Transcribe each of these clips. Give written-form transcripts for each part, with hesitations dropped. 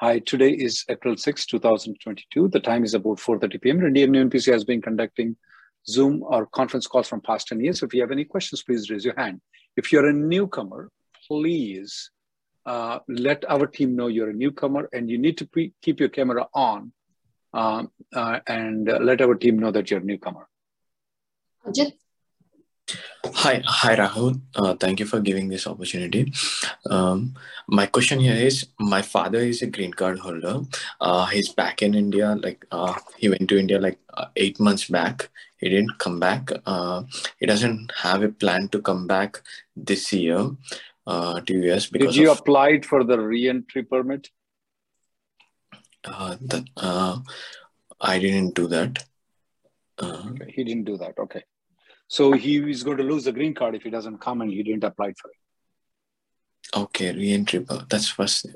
Hi, today is April 6, 2022. The time is about 4:30 p.m. Reddy & Newman PC has been conducting Zoom or conference calls from past 10 years. If you have any questions, please raise your hand. If you're a newcomer, please let our team know you're a newcomer and you need to keep your camera on and let our team know that you're a newcomer. Ajit. Hi Rahul. Thank you for giving this opportunity. My question here is, my father is a green card holder. He's back in India. He went to India 8 months back. He didn't come back. He doesn't have a plan to come back this year to US. Because did you apply for the re-entry permit? I didn't do that. Okay. He didn't do that. Okay. So he is going to lose the green card if he doesn't come, and he didn't apply for it. Okay, re-entry permit. That's first.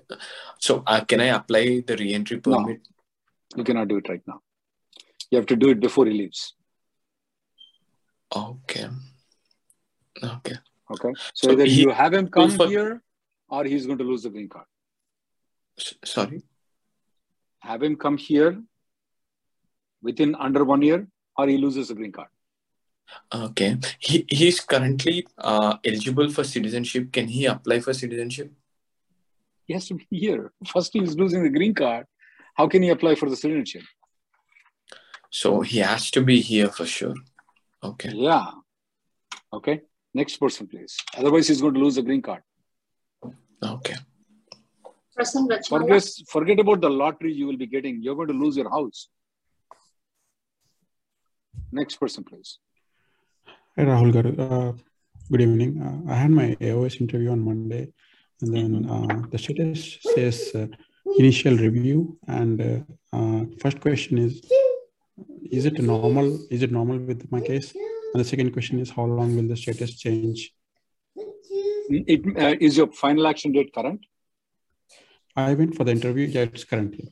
So can I apply the re-entry permit? No, you cannot do it right now. You have to do it before he leaves. Okay. So either you have him come here or he's going to lose the green card. Sorry? Have him come here within under 1 year or he loses the green card. Okay. He's currently eligible for citizenship. Can he apply for citizenship? He has to be here. First, he's losing the green card. How can he apply for the citizenship? So he has to be here for sure. Okay. Yeah. Okay. Next person, please. Otherwise, he's going to lose the green card. Okay. Forget about the lottery you will be getting. You're going to lose your house. Next person, please. Hi, Rahul Garu. Good evening. I had my AOS interview on Monday, and then the status says initial review. And first question is it normal? Is it normal with my case? And the second question is, how long will the status change? Is your final action date current? I went for the interview. Yeah, it's currently.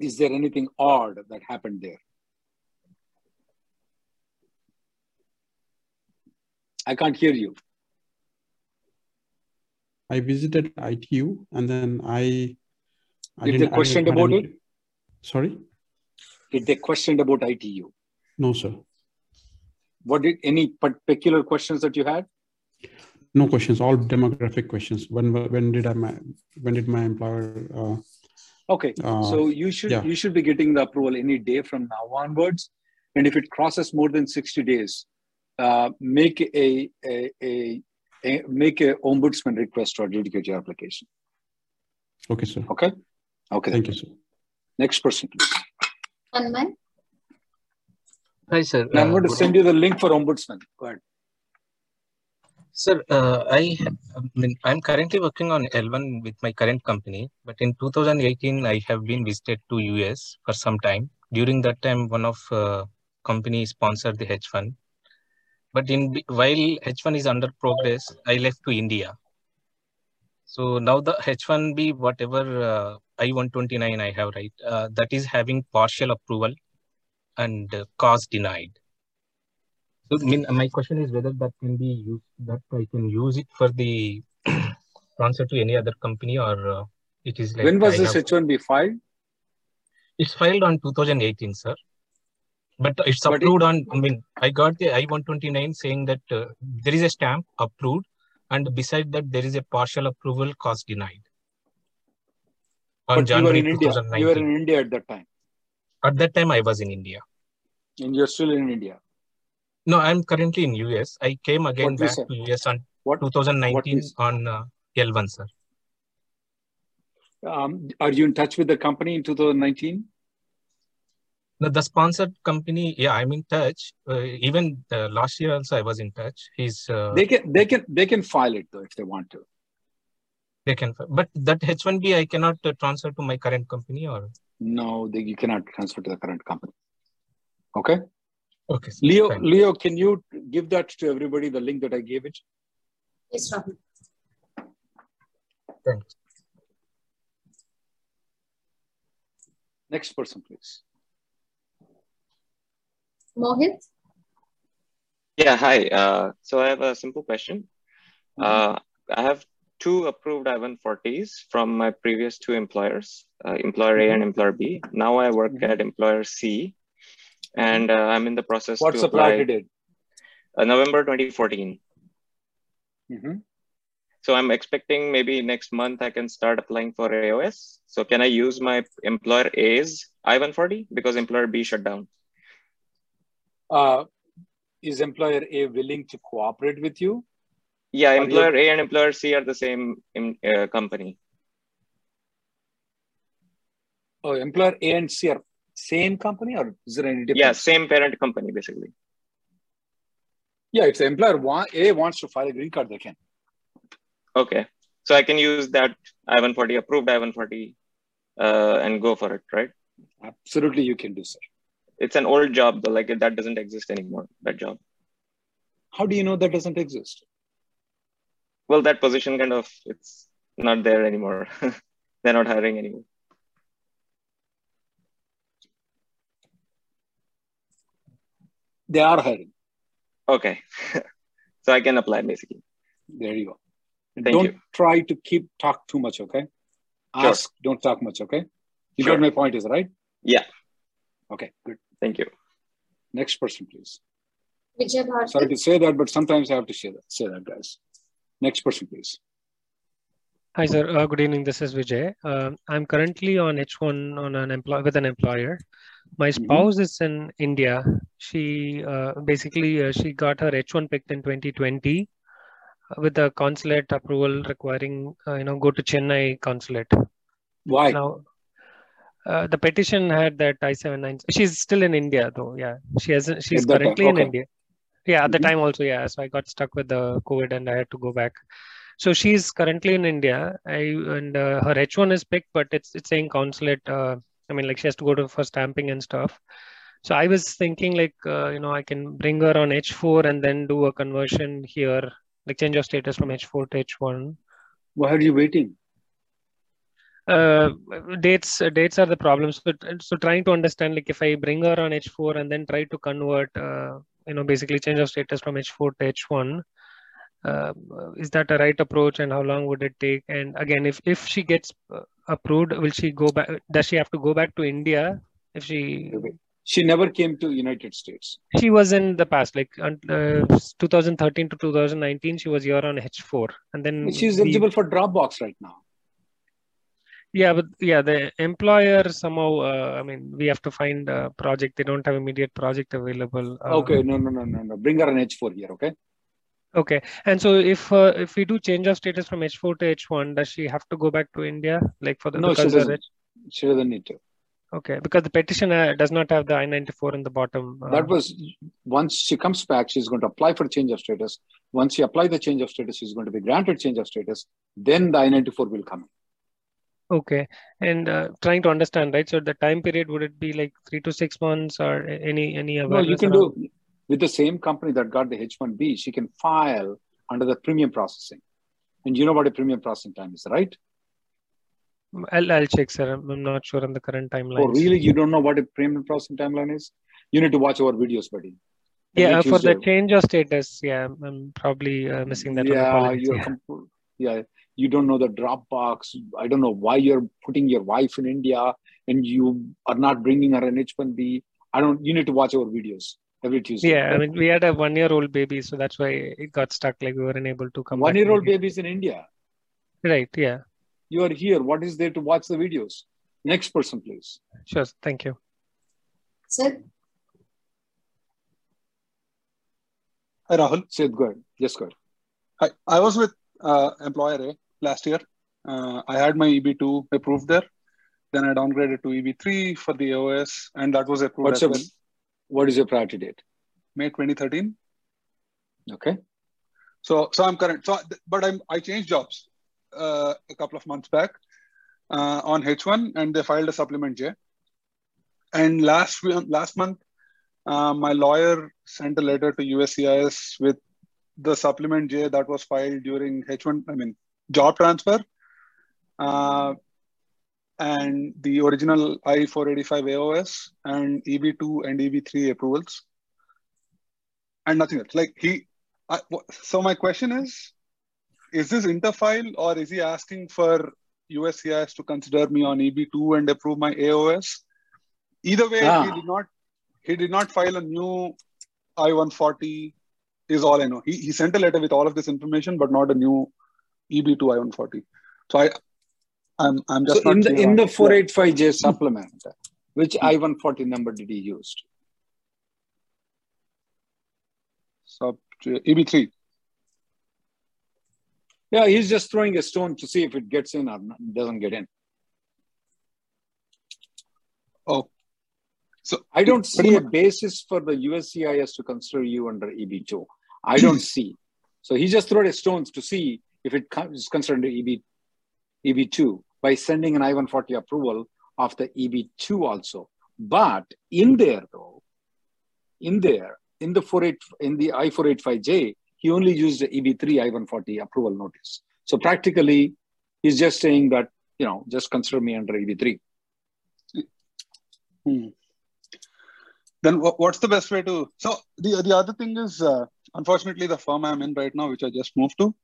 Is there anything odd that happened there? I can't hear you. I visited ITU and then I did they question about it? Sorry? Did they question about ITU? No, sir. What did any particular questions that you had? No questions. All demographic questions. When did my employer? Okay. So you should be getting the approval any day from now onwards, and if it crosses more than 60 days. Make a ombudsman request to adjudicate your application. Okay, sir. Okay. Thank you, sir. Next person, please. Nanman. Hi, sir. I'm going to send you the link for ombudsman. Go ahead. Sir, I'm currently working on L1 with my current company, but in 2018 I have been visited to US for some time. During that time, one of company sponsored the H1. But while H1 is under progress, I left to India. So now the H1B, whatever I-129 I have, right, that is having partial approval and cause denied. So my question is whether that can be used, that I can use it for the transfer to any other company or it is like... When was this H1B filed? It's filed on 2018, sir. But it's approved I got the I-129 saying that there is a stamp approved and beside that there is a partial approval cause denied. on January 2019. You were in India at that time. At that time, I was in India. And you're still in India? No, I'm currently in US. I came again back to US on 2019 on L1, sir. Are you in touch with the company in 2019? No, the sponsored company, yeah, I'm in touch. Even last year also, I was in touch. He's they can file it though if they want to. They can, but that H1B I cannot transfer to my current company, or no, you cannot transfer to the current company. Okay. Okay. Sir, Leo, can you give that to everybody? The link that I gave it. Yes, sir. Thanks. Next person, please. Mohit? Yeah, hi. So I have a simple question. I have two approved I-140s from my previous two employers, employer A and employer B. Now I work at employer C, and I'm in the process to apply. What supplier did? November 2014. So I'm expecting maybe next month I can start applying for AOS. So can I use my employer A's I-140 because employer B shut down? Is employer A willing to cooperate with you? Yeah, employer A and employer C are the same company. Oh, employer A and C are same company, or is there any difference? Yeah, same parent company basically. Yeah, if the employer A wants to file a green card, they can. Okay, so I can use that I-140, approved I-140 and go for it, right? Absolutely, you can do, sir. It's an old job, though, like that doesn't exist anymore, that job. How do you know that doesn't exist? Well, that position kind of, it's not there anymore. They're not hiring anymore. They are hiring. Okay. So I can apply basically. There you go. Don't try to talk too much, okay? Ask, don't talk much, okay? You got my point, is right? Yeah. Okay, good. Thank you. Next person, please. Vijay Bharti. Sorry to say that, but sometimes I have to say that, guys. Next person, please. Hi, sir. Good evening. This is Vijay. I'm currently on H1 on with an employer. My spouse is in India. She basically got her H1 picked in 2020 with a consulate approval requiring, go to Chennai consulate. Why? Now, the petition had that I-79. She's still in India though. Yeah, she's currently in India. Yeah, at the time also. Yeah, so I got stuck with the COVID and I had to go back. So she's currently in India. Her H1 is picked, but it's saying consulate. She has to go for stamping and stuff. So I was thinking I can bring her on H4 and then do a conversion here, like change of status from H4 to H1. Why are you waiting? Dates are the problem. So trying to understand, if I bring her on H4 and then try to convert, basically change of status from H4 to H1, is that a right approach? And how long would it take? And again, if she gets approved, will she go back? Does she have to go back to India? If she never came to United States. She was in the past, 2013 to 2019. She was here on H4, and then she's eligible for Dropbox right now. Yeah, but yeah, the employer somehow, we have to find a project. They don't have immediate project available. Okay, no. Bring her an H4 here, okay? Okay, and so if we do change of status from H4 to H1, does she have to go back to India? No, she doesn't. She doesn't need to. Okay, because the petition does not have the I-94 in the bottom. Once she comes back, she's going to apply for change of status. Once she applies the change of status, she's going to be granted change of status. Then the I-94 will come in. Okay, and trying to understand, right? So the time period, would it be 3 to 6 months or any other? No, you can do with the same company that got the H1B. She can file under the premium processing, and you know what a premium processing time is, right? I'll check, sir. I'm not sure on the current timeline. Oh, really? You don't know what a premium processing timeline is? You need to watch our videos, buddy. Yeah, for the change of status. Yeah, I'm probably missing that. Yeah, you don't know the Dropbox. I don't know why you're putting your wife in India and you are not bringing her an H1B. You need to watch our videos every Tuesday. Yeah, we had a 1-year-old baby, so that's why it got stuck. We were unable to come back. 1-year-old babies in India. Right, yeah. you are here. What is there to watch the videos? Next person, please. Sure. Thank you. Sir? Hi, Rahul. Sid, go ahead. Yes, go ahead. Hi. I was with employer A last year. I had my EB2 approved there. Then I downgraded to EB3 for the OS, and that was approved. What is your priority date? May 2013. Okay. So I'm current. But I changed jobs a couple of months back on H1, and they filed a supplement J. And last month, my lawyer sent a letter to USCIS with the supplement J that was filed during H1. I mean, job transfer, and the original I-485 AOS and EB2 and EB3 approvals, and nothing else. Like so my question is this interfile, or is he asking for USCIS to consider me on EB2 and approve my AOS? Either way, he did not file a new I-140 is all I know. He sent a letter with all of this information, but not a new EB2 I-140. So I'm just so not in the 485J supplement, which I-140 number did he use? EB3. Yeah, he's just throwing a stone to see if it gets in or not, doesn't get in. Oh. So I don't see a basis for the USCIS to consider you under EB2. I don't see. So he just threw a stone to see if it is considered under EB2 by sending an I-140 approval of the EB2 also. But in there though, in the I-485J, he only used the EB3 I-140 approval notice. So practically, he's just saying that, you know, just consider me under EB3. Hmm. Then what's the best way to... So the other thing is, unfortunately, the firm I'm in right now, which I just moved to,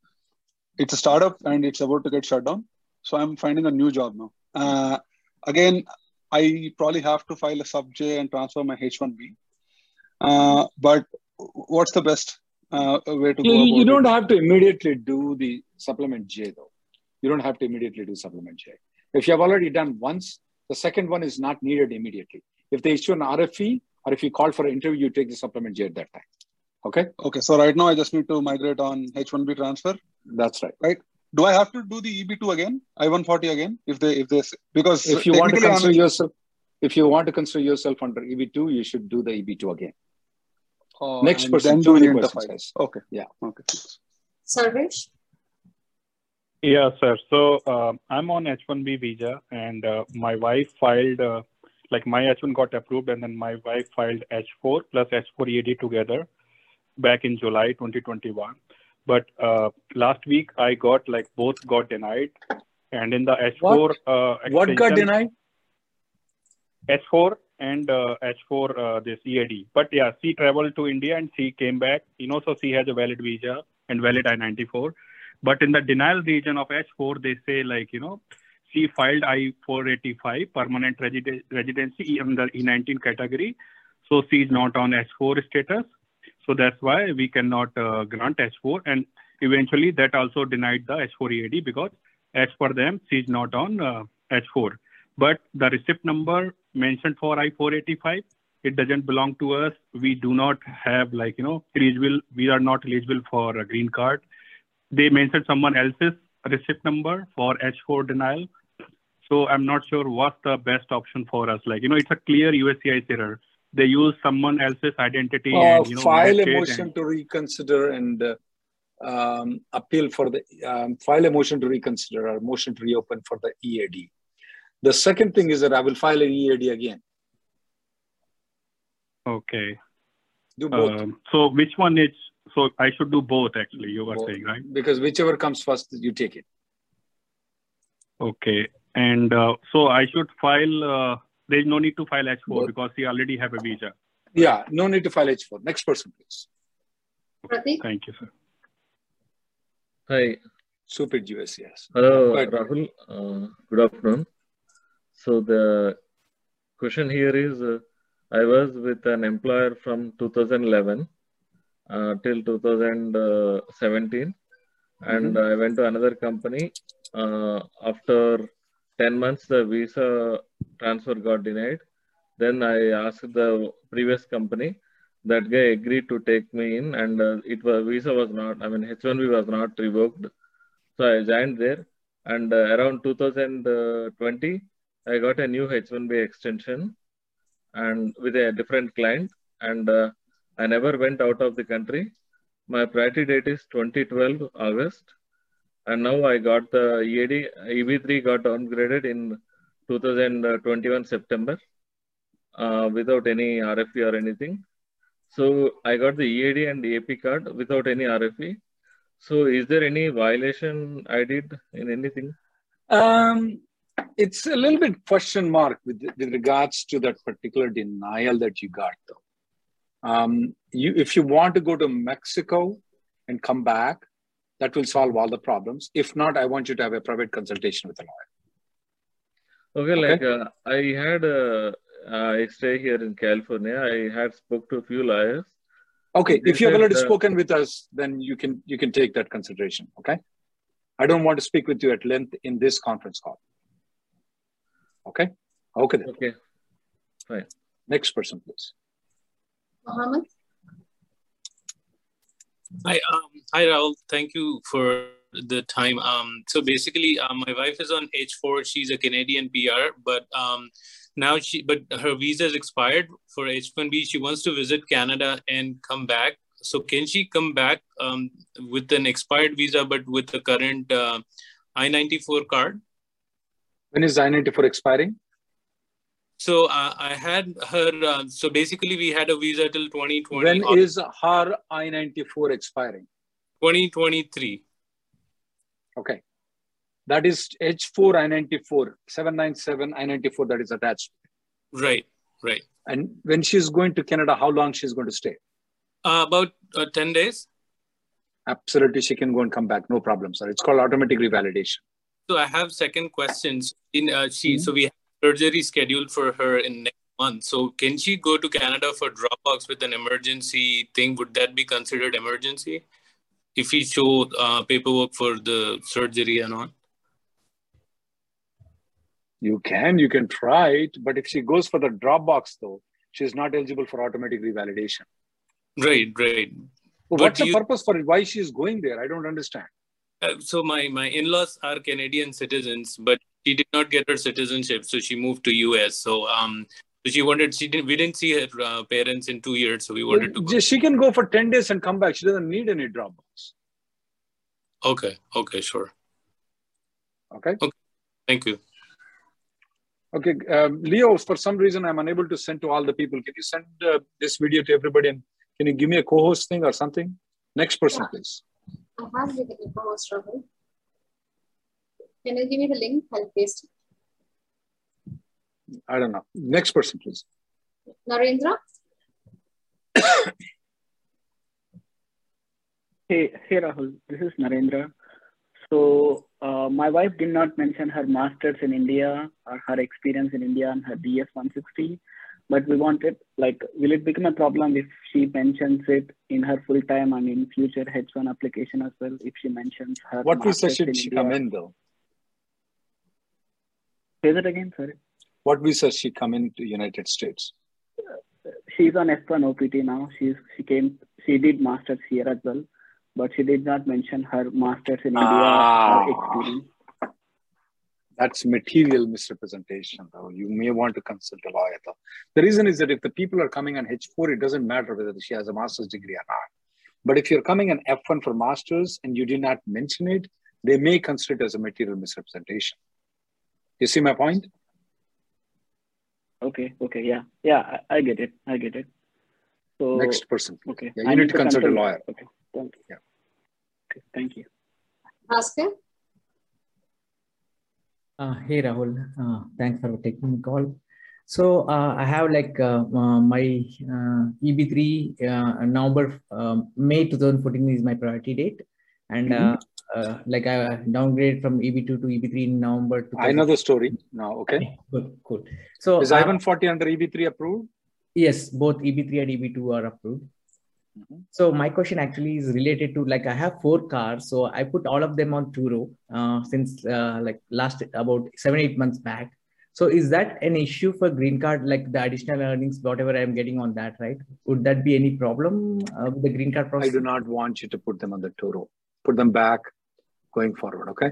it's a startup and it's about to get shut down. So I'm finding a new job now. Again, I probably have to file a sub-J and transfer my H-1B. But what's the best way to go about it? You don't have to immediately do the supplement J though. You don't have to immediately do supplement J. If you have already done once, the second one is not needed immediately. If they issue an RFE, or if you call for an interview, you take the supplement J at that time. Okay? Okay, so right now I just need to migrate on H-1B transfer? That's right. Right? Do I have to do the EB2 again? I-140 again? If you want to consider yourself under EB2, you should do the EB2 again. Oh, next person, do the interface. Okay. Yeah. Okay. Sarvesh? Yeah, sir. So I'm on H-1B visa, and my wife filed, like my H-1 got approved, and then my wife filed H-4 plus H-4EAD together back in July 2021. But last week I got like both got denied, and in the H-4 what got denied? H-4 and H-4 this EAD. But yeah, she traveled to India and she came back, you know, so she has a valid visa and valid I-94. But in the denial region of H-4, they say like, you know, she filed I-485 permanent residency under E-19 category. So she is not on H-4 status. So that's why we cannot grant H-4. And eventually that also denied the H-4 EAD because as per them, she is not on H-4. But the receipt number mentioned for I-485, it doesn't belong to us. We do not have like, you know, eligible. We are not eligible for a green card. They mentioned someone else's receipt number for H-4 denial. So I'm not sure what's the best option for us. Like, you know, it's a clear USCIS error. They use someone else's identity. And, you know, file a motion to reconsider and appeal for the, file a motion to reconsider or motion to reopen for the EAD. The second thing is that I will file an EAD again. Okay. Do both. So which one is, so I should do both actually, you were saying, right? Because whichever comes first, you take it. Okay. And so I should file, there's no need to file H4 both, because you already have a visa. Yeah, no need to file H4. Next person, please. Okay. Thank you, sir. Hi. Super US, yes. Hello, Rahul. Good afternoon. So the question here is, I was with an employer from 2011 till 2017. And I went to another company after 10 months, the visa transfer got denied. Then I asked the previous company. That guy agreed to take me in, and visa was not, H1B was not revoked. So I joined there, and around 2020, I got a new H1B extension and with a different client, and I never went out of the country. My priority date is 2012, August. And now I got the EB3 got downgraded in 2021, September, without any RFE or anything. So I got the EAD and AP card without any RFE. So is there any violation I did in anything? It's a little bit question mark with regards to that particular denial that you got though. If you want to go to Mexico and come back, that will solve all the problems. If not, I want you to have a private consultation with a lawyer. Okay, like I stay here in California. I had spoke to a few lawyers. Okay, if you have already spoken with us, then you can take that consideration. Okay, I don't want to speak with you at length in this conference call. Okay, okay then. Okay, fine. Next person, please. Mohammed. Hi Rahul. Thank you for the time. So basically, my wife is on H4. She's a Canadian PR, but Now her visa is expired for H1B. She wants to visit Canada and come back. So can she come back with an expired visa, but with the current I-94 card? When is I-94 expiring? So I had her, so basically we had a visa till 2020. When is her I-94 expiring? 2023. Okay. That is H4 I-94, 797 I-94 that is attached. Right, right. And when she's going to Canada, how long she's going to stay? About 10 days. Absolutely, she can go and come back. No problem, sir. It's called automatic revalidation. So I have second questions. So we have surgery scheduled for her in next month. So can she go to Canada for Dropbox with an emergency thing? Would that be considered emergency if we show paperwork for the surgery and on? You can try it, but if she goes for the Dropbox though, she's not eligible for automatic revalidation. Right, right. Well, what's the purpose for it? Why she's going there? I don't understand. So my in-laws are Canadian citizens, but she did not get her citizenship, so she moved to US. So we didn't see her parents in 2 years, so we wanted to go. She can go for 10 days and come back. She doesn't need any Dropbox. Okay, okay, sure. Okay. Okay. Thank you. Okay, Leo, for some reason, I'm unable to send to all the people. Can you send this video to everybody? And can you give me a co-host thing or something? Next person, please. I have given a co-host, Rahul. Can you give me the link? I'll paste it. I don't know. Next person, please. Narendra? Hey, Rahul. This is Narendra. So my wife did not mention her master's in India or her experience in India and her DS 160, but we wanted, like, will it become a problem if she mentions it in her full time and in future H1 application as well, if she mentions her master's in India? What visa should she come in though? Say that again, sorry. What visa she come into United States? She's on F1 OPT now. She did master's here as well. But she did not mention her master's in India experience. That's material misrepresentation, though. You may want to consult a lawyer, though. The reason is that if the people are coming on H4, it doesn't matter whether she has a master's degree or not. But if you're coming on F1 for master's and you did not mention it, they may consider it as a material misrepresentation. You see my point? Okay, okay, yeah. Yeah, I get it. So, next person. Okay. Yeah, you need to consult a lawyer. Okay. Thank you. Yeah. Okay, thank you. Bhaskar? Hey, Rahul. Thanks for taking the call. So I have like my EB3 November, May 2014 is my priority date. And like I downgraded from EB2 to EB3 in November. I know the story now. Okay. Good, good. So, is I-140 under EB3 approved? Yes, both EB3 and EB2 are approved. So my question actually is related to, like, I have 4 cars, so I put all of them on Turo since like last about 7-8 months back. So is that an issue for green card, like the additional earnings, whatever I am getting on that, right? Would that be any problem with the green card process? I do not want you to put them on the Turo. Put them back going forward, okay?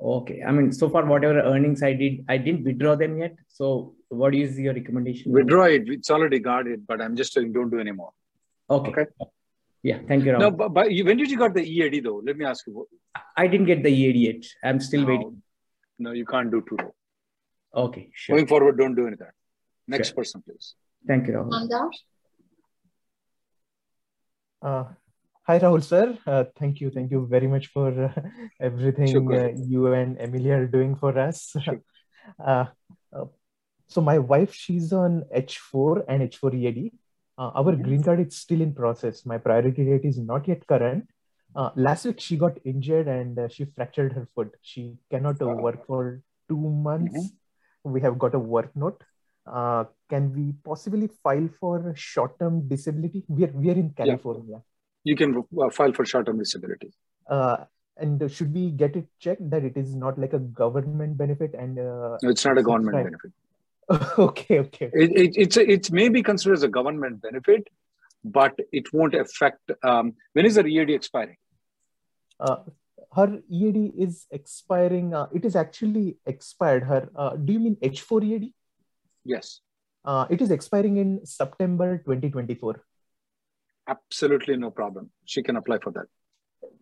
Okay. I mean, so far, whatever earnings I did, I didn't withdraw them yet. So what is your recommendation? Withdraw it. It's already guarded, but I'm just saying don't do any more. Okay. Okay. Yeah. Thank you, Ram. No, but when did you got the EAD though? Let me ask you. I didn't get the EAD yet. I'm still waiting. No, you can't do Turo. Okay. Sure. Going forward, don't do anything. Next person, please. Thank you, Rahul. Hi, Rahul, sir. Thank you. Thank you very much for everything you and Emilia are doing for us. Sure. So my wife, she's on H4 and H4 EAD. Our green card is still in process. My priority date is not yet current. Last week, she got injured and she fractured her foot. She cannot work for 2 months. We have got a work note. Can we possibly file for short-term disability? We are in California. Yeah. You can file for short-term disability. And should we get it checked that it is not like a government benefit? And no, it's not a government benefit. Okay, okay. It's maybe considered as a government benefit, but it won't affect. When is her EAD expiring? Her EAD is expiring. It is actually expired. Her. Do you mean H4 EAD? Yes. It is expiring in September 2024. Absolutely no problem. She can apply for that.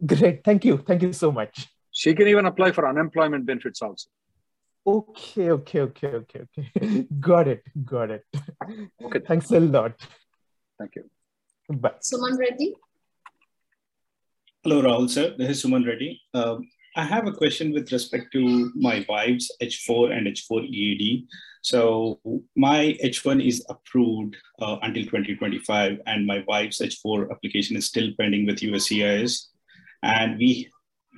Great. Thank you. Thank you so much. She can even apply for unemployment benefits also. Okay, okay, okay, okay, okay. Got it. Got it. Okay. Thanks a lot. Thank you. Bye. Suman Reddy. Hello, Rahul, sir. This is Suman Reddy. I have a question with respect to my wife's H4 and H4 EAD. So my H1 is approved until 2025, and my wife's H4 application is still pending with USCIS. And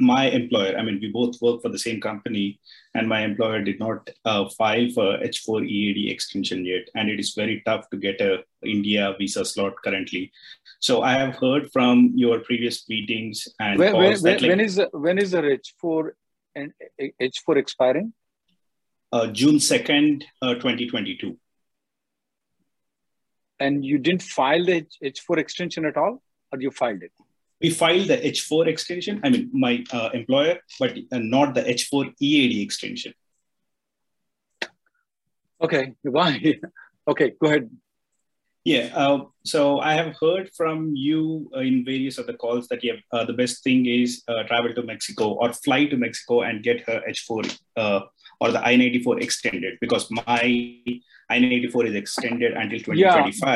my employer, I mean, we both work for the same company, and my employer did not file for H4 EAD extension yet. And it is very tough to get a India visa slot currently. So I have heard from your previous meetings and when is the H4 and H4 expiring? June 2nd, 2022. And you didn't file the H4 extension at all, or you filed it? We filed the H4 extension, I mean, my employer, but not the H4 EAD extension. Okay, why? Okay, go ahead. Yeah, so I have heard from you in various other calls that you have, the best thing is travel to Mexico or fly to Mexico and get her H4 or the I-94 extended, because my I-94 is extended until 2025.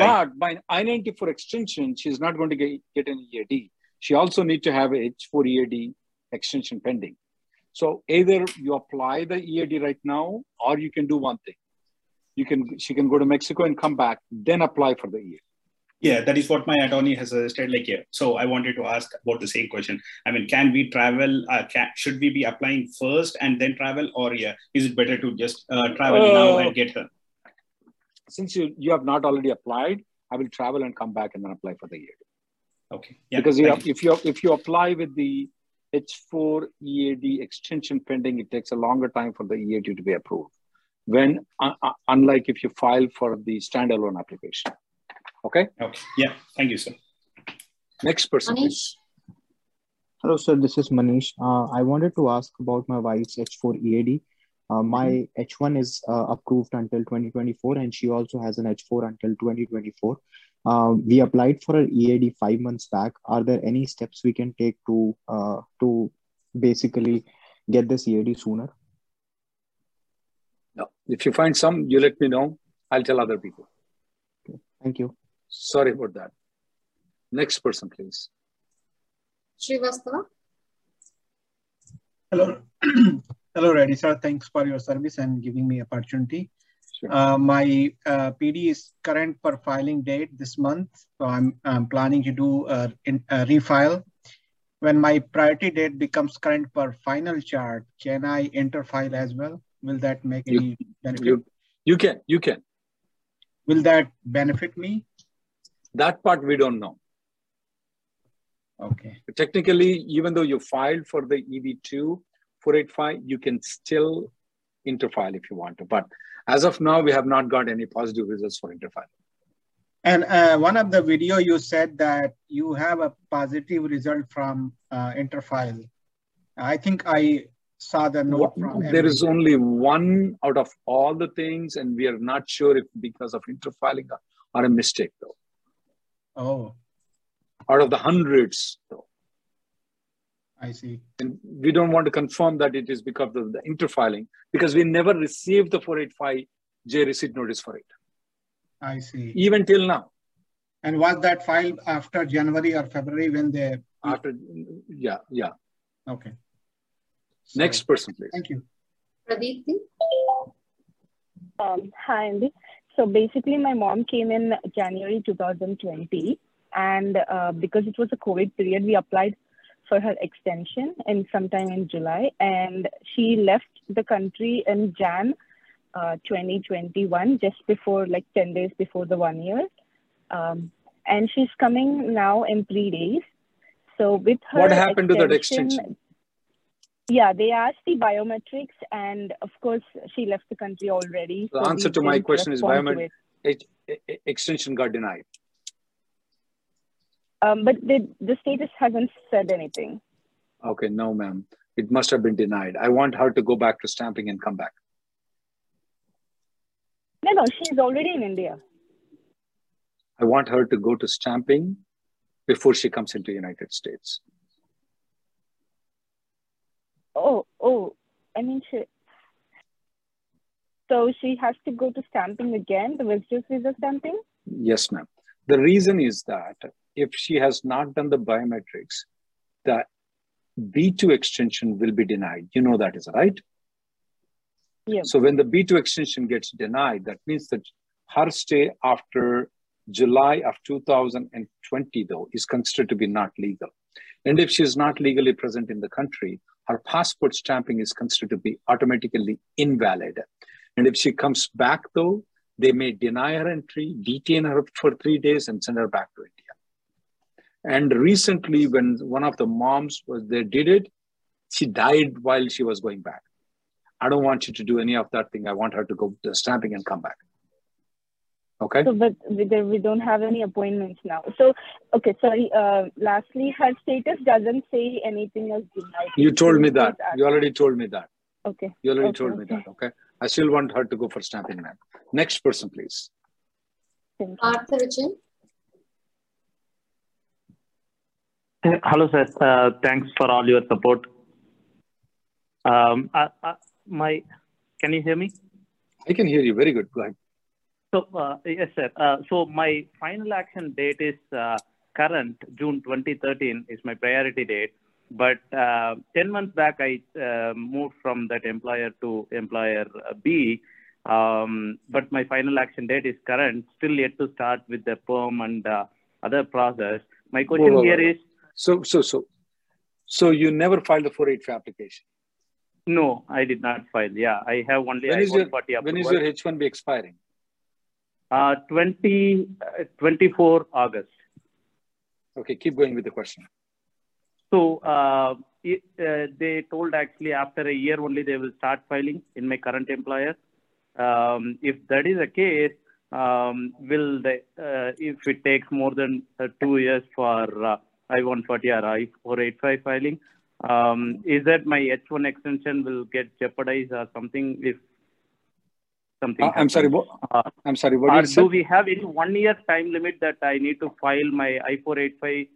Yeah, but by I-94 extension, she's not going to get an EAD. She also needs to have a H4 EAD extension pending. So either you apply the EAD right now, or you can do one thing. She can go to Mexico and come back, then apply for the EAD. Yeah, that is what my attorney has suggested. Like, yeah. So I wanted to ask about the same question. I mean, can we travel? Should we be applying first and then travel, or yeah, is it better to just travel now and get her? Since you have not already applied, I will travel and come back and then apply for the EAD. Okay. Yeah, because if you apply with the H4 EAD extension pending, it takes a longer time for the EAD to be approved. When unlike if you file for the standalone application. Okay. Okay. Yeah. Thank you, sir. Next person. Manish. Hello, sir. This is Manish. I wanted to ask about my wife's H4 EAD. My H1 is approved until 2024, and she also has an H4 until 2024. We applied for an EAD 5 months back. Are there any steps we can take to basically get this EAD sooner? No. If you find some, you let me know. I'll tell other people. Okay. Thank you. Sorry about that. Next person, please. Srivastava. Hello. Hello, Reddy sir. Thanks for your service and giving me opportunity. Sure. My PD is current for filing date this month. So I'm planning to do a refile. When my priority date becomes current per final chart, can I interfile as well? Will that make any benefit? You can. Will that benefit me? That part we don't know. Okay. Technically, even though you filed for the EB-2 485, you can still interfile if you want to. But as of now, we have not got any positive results for interfile. And one of the video you said that you have a positive result from interfile. I think I saw the note from NBC. There is only one out of all the things, and we are not sure if because of interfiling or a mistake though. Oh. Out of the hundreds though. I see. And we don't want to confirm that it is because of the interfiling, because we never received the 485J receipt notice for it. I see. Even till now. And was that filed after January or February when they... After, yeah, yeah. Okay. So, next person, please. Thank you. Pradeep. Hi, Andy. So basically my mom came in January 2020 and because it was a COVID period, we applied for her extension in sometime in July, and she left the country in Jan 2021, just before, like 10 days before the 1 year. And she's coming now in 3 days. So with her, what happened to that extension? Yeah, they asked the biometrics, and of course, she left the country already. The answer to my question is biometric extension got denied. But the status hasn't said anything. Okay, no, ma'am. It must have been denied. I want her to go back to stamping and come back. No, no, she's already in India. I want her to go to stamping before she comes into the United States. Oh, oh, I mean, she... So she has to go to stamping again, the visitor's visa stamping? Yes, ma'am. The reason is that if she has not done the biometrics, the B2 extension will be denied. You know that is right? Yeah. So when the B2 extension gets denied, that means that her stay after July of 2020, though, is considered to be not legal. And if she is not legally present in the country, her passport stamping is considered to be automatically invalid. And if she comes back, though, they may deny her entry, detain her for 3 days, and send her back to India. And recently, when one of the moms was there, did it, she died while she was going back. I don't want you to do any of that thing. I want her to go to stamping and come back. Okay. So, but we don't have any appointments now. So, okay, sorry. Lastly, her status doesn't say anything else. You told me that. You already told me that. Okay. You already told me that. Okay. I still want her to go for stamping, ma'am. Next person, please. Arthur Richin. Hello, sir. Thanks for all your support. Can you hear me? I can hear you. Very good. Go ahead. So, yes, sir. So, my final action date is current, June 2013 is my priority date. But 10 months back, I moved from that employer to employer B. But my final action date is current, still yet to start with the perm and other process. My question is... So you never filed a 485 application? No, I did not file. Yeah, I have only... When is your H1B expiring? 24 August. Okay, keep going with the question. So they told actually after a year only they will start filing in my current employer. If that is the case, if it takes more than 2 years for I-140 or I-485 filing, is that my H1 extension will get jeopardized or something if something happens? I'm sorry. What did you say? Do we have any 1 year time limit that I need to file my I-485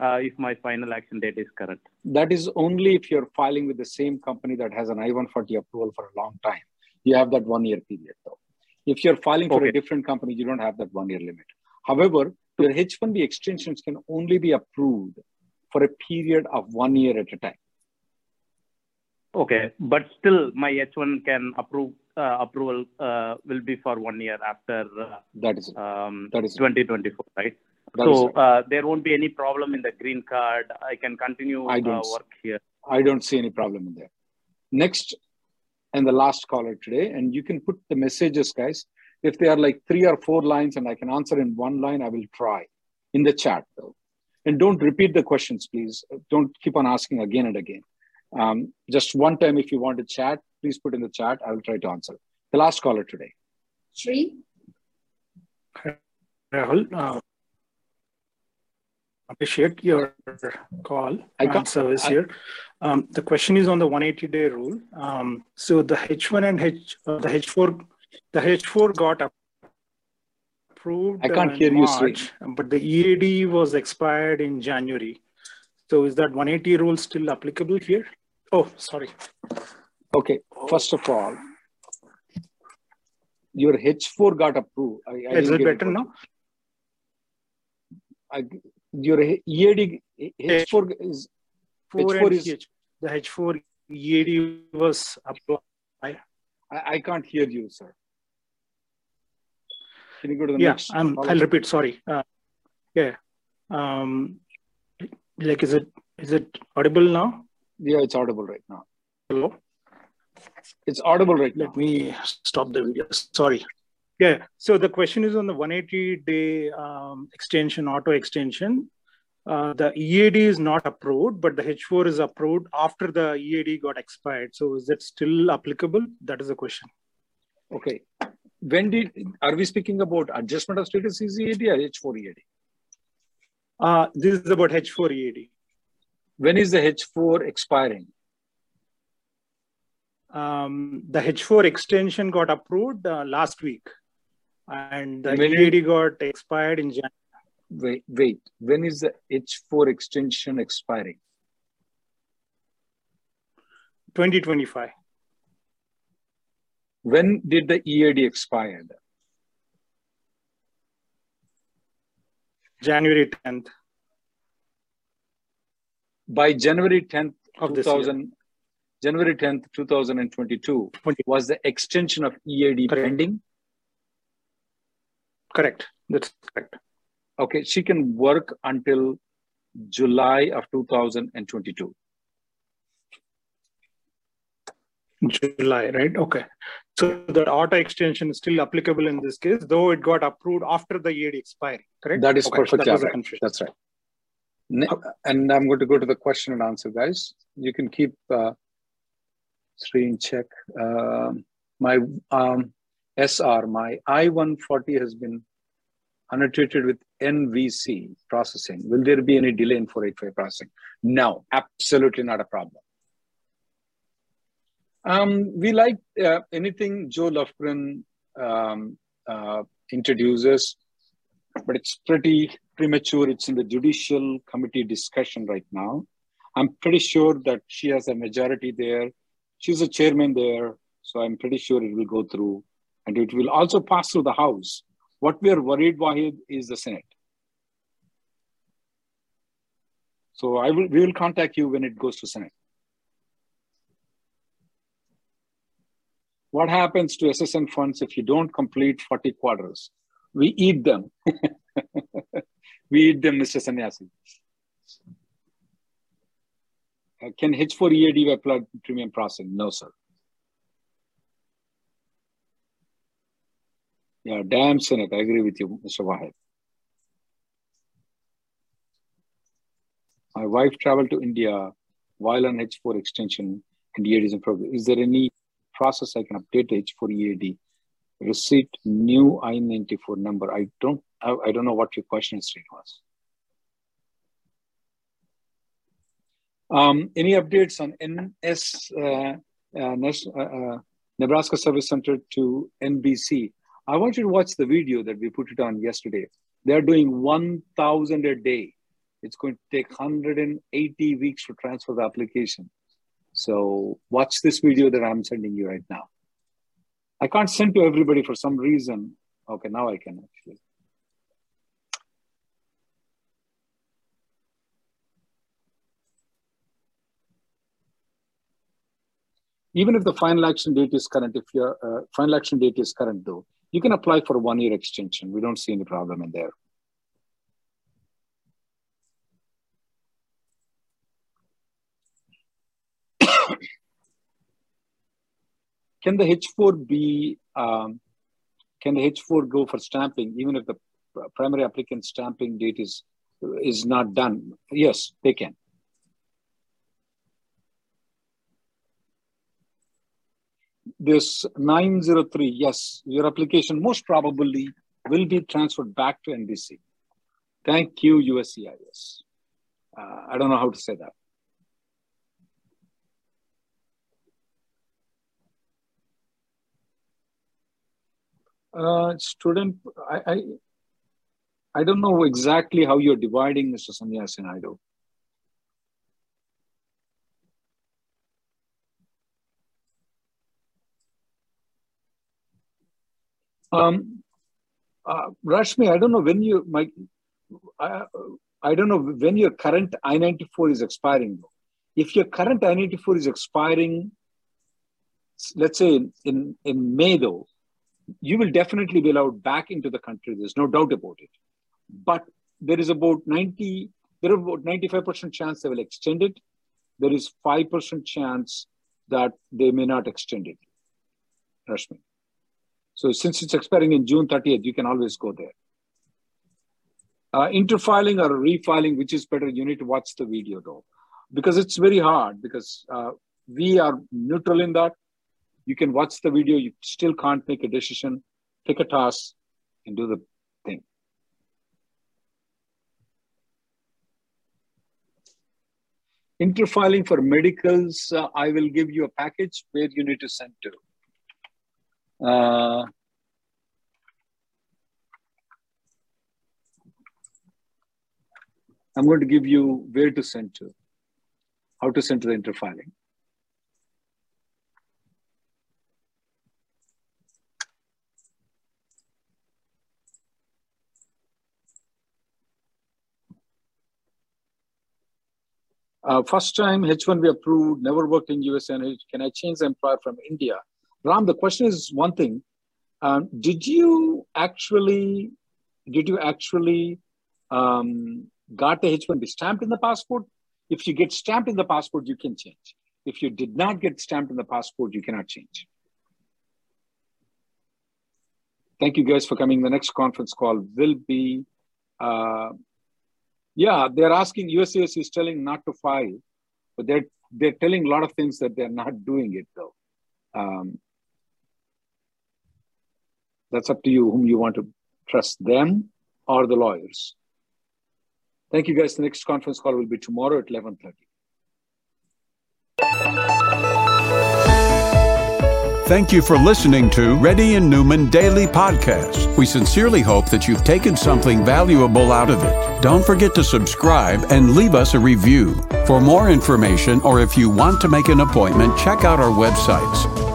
if my final action date is current? That is only if you're filing with the same company that has an I-140 approval for a long time. You have that 1 year period though. If you're filing for a different company, you don't have that 1 year limit. However, your H-1B extensions can only be approved for a period of 1 year at a time. Okay, but still my H-1 can approve, will be for 1 year after that is 2024, right? So there won't be any problem in the green card. I can continue work here. I don't see any problem in there. Next and the last caller today. And you can put the messages, guys. If they are like 3 or 4 lines and I can answer in 1 line, I will try in the chat though. And don't repeat the questions, please. Don't keep on asking again and again. Just one time, if you want to chat, please put in the chat. I will try to answer. The last caller today. Sri? Rahul, appreciate your call and service here. The question is on the 180-day rule. So the H1 and H4 got approved. I can't hear you, Sri. But the EAD was expired in January. So is that 180 rule still applicable here? Oh, sorry. Okay. First of all, your H4 got approved. Is it better now? Your EAD, H4 is... the H4 EAD was applied. I can't hear you, sir. Can you go to the next? Yeah, I'll repeat, sorry. Like, is it audible now? Yeah, it's audible right now. Hello? It's audible right now. Let me stop the video, sorry. Yeah, so the question is on the 180-day extension, auto extension. The EAD is not approved, but the H4 is approved after the EAD got expired. So is that still applicable? That is the question. Okay. Are we speaking about adjustment of status EAD or H4 EAD? This is about H4 EAD. When is the H4 expiring? The H4 extension got approved last week. And the EAD got expired in January. Wait. When is the H4 extension expiring? 2025. When did the EAD expire? January 10th. By January 10th of this year. January 10th, 2022, was the extension of EAD pending? Correct. That's correct. Okay, she can work until July of 2022. July, right? Okay. So the auto extension is still applicable in this case, though it got approved after the EAD expiry, correct? That is perfect. That's right. And I'm going to go to the question and answer, guys. You can keep Sri in check. My SR, my I-140 has been annotated with NVC processing. Will there be any delay in 485 processing? No, absolutely not a problem. We like anything Joe Lofgren introduces, but it's pretty premature. It's in the judicial committee discussion right now. I'm pretty sure that she has a majority there. She's a chairman there. So I'm pretty sure it will go through and it will also pass through the House. What we are worried, Wahid, is the Senate. So we will contact you when it goes to Senate. What happens to SSN funds if you don't complete 40 quarters? We eat them. We eat them, Mr. Sannyasi. Can H4 EAD apply premium processing? No, sir. Yeah, damn Senate. I agree with you, Mr. Wahid. My wife traveled to India while on H4 extension and EAD is in progress. Is there any process I can update the H4 EAD? Receipt new I-94 number. I don't know what your question is, Srinivas. Any updates on Nebraska Service Center to NBC? I want you to watch the video that we put it on yesterday. They're doing 1,000 a day. It's going to take 180 weeks to transfer the application. So watch this video that I'm sending you right now. I can't send to everybody for some reason. Okay, now I can actually. Even if the final action date is current, if your final action date is current though, you can apply for a 1-year extension. We don't see any problem in there. Can the H4 be, can the H4 go for stamping even if the primary applicant stamping date is is not done. Yes, they can. This 903, yes, your application most probably will be transferred back to NBC. Thank you, USCIS. I don't know how to say that. Student, I don't know exactly how you're dividing, Mr. Sannyasin Naidu. Rashmi, I don't know when you I don't know when your current I-94 is expiring. If your current I-94 is expiring, let's say in May though, you will definitely be allowed back into the country. There's no doubt about it. But there is about 95% chance they will extend it. There is 5% chance that they may not extend it, Rashmi. So since it's expiring in June 30th, you can always go there. Interfiling or refiling, which is better, you need to watch the video though, because it's very hard because we are neutral in that. You can watch the video, you still can't make a decision, pick a task and do the thing. Interfiling for medicals, I will give you a package where you need to send to. I'm going to give you where to send to, how to send to the interfiling. First time H1B approved, never worked in US, and can I change the employer from India? Ram, the question is one thing. Did you actually got the H1B stamped in the passport? If you get stamped in the passport, you can change. If you did not get stamped in the passport, you cannot change. Thank you guys for coming. The next conference call will be, yeah, they're asking, USCIS is telling not to file, but they're telling a lot of things that they're not doing it though. That's up to you whom you want to trust, them or the lawyers. Thank you guys. The next conference call will be tomorrow at 11:30. Thank you for listening to Reddy & Newman Daily Podcast. We sincerely hope that you've taken something valuable out of it. Don't forget to subscribe and leave us a review. For more information or if you want to make an appointment, check out our websites,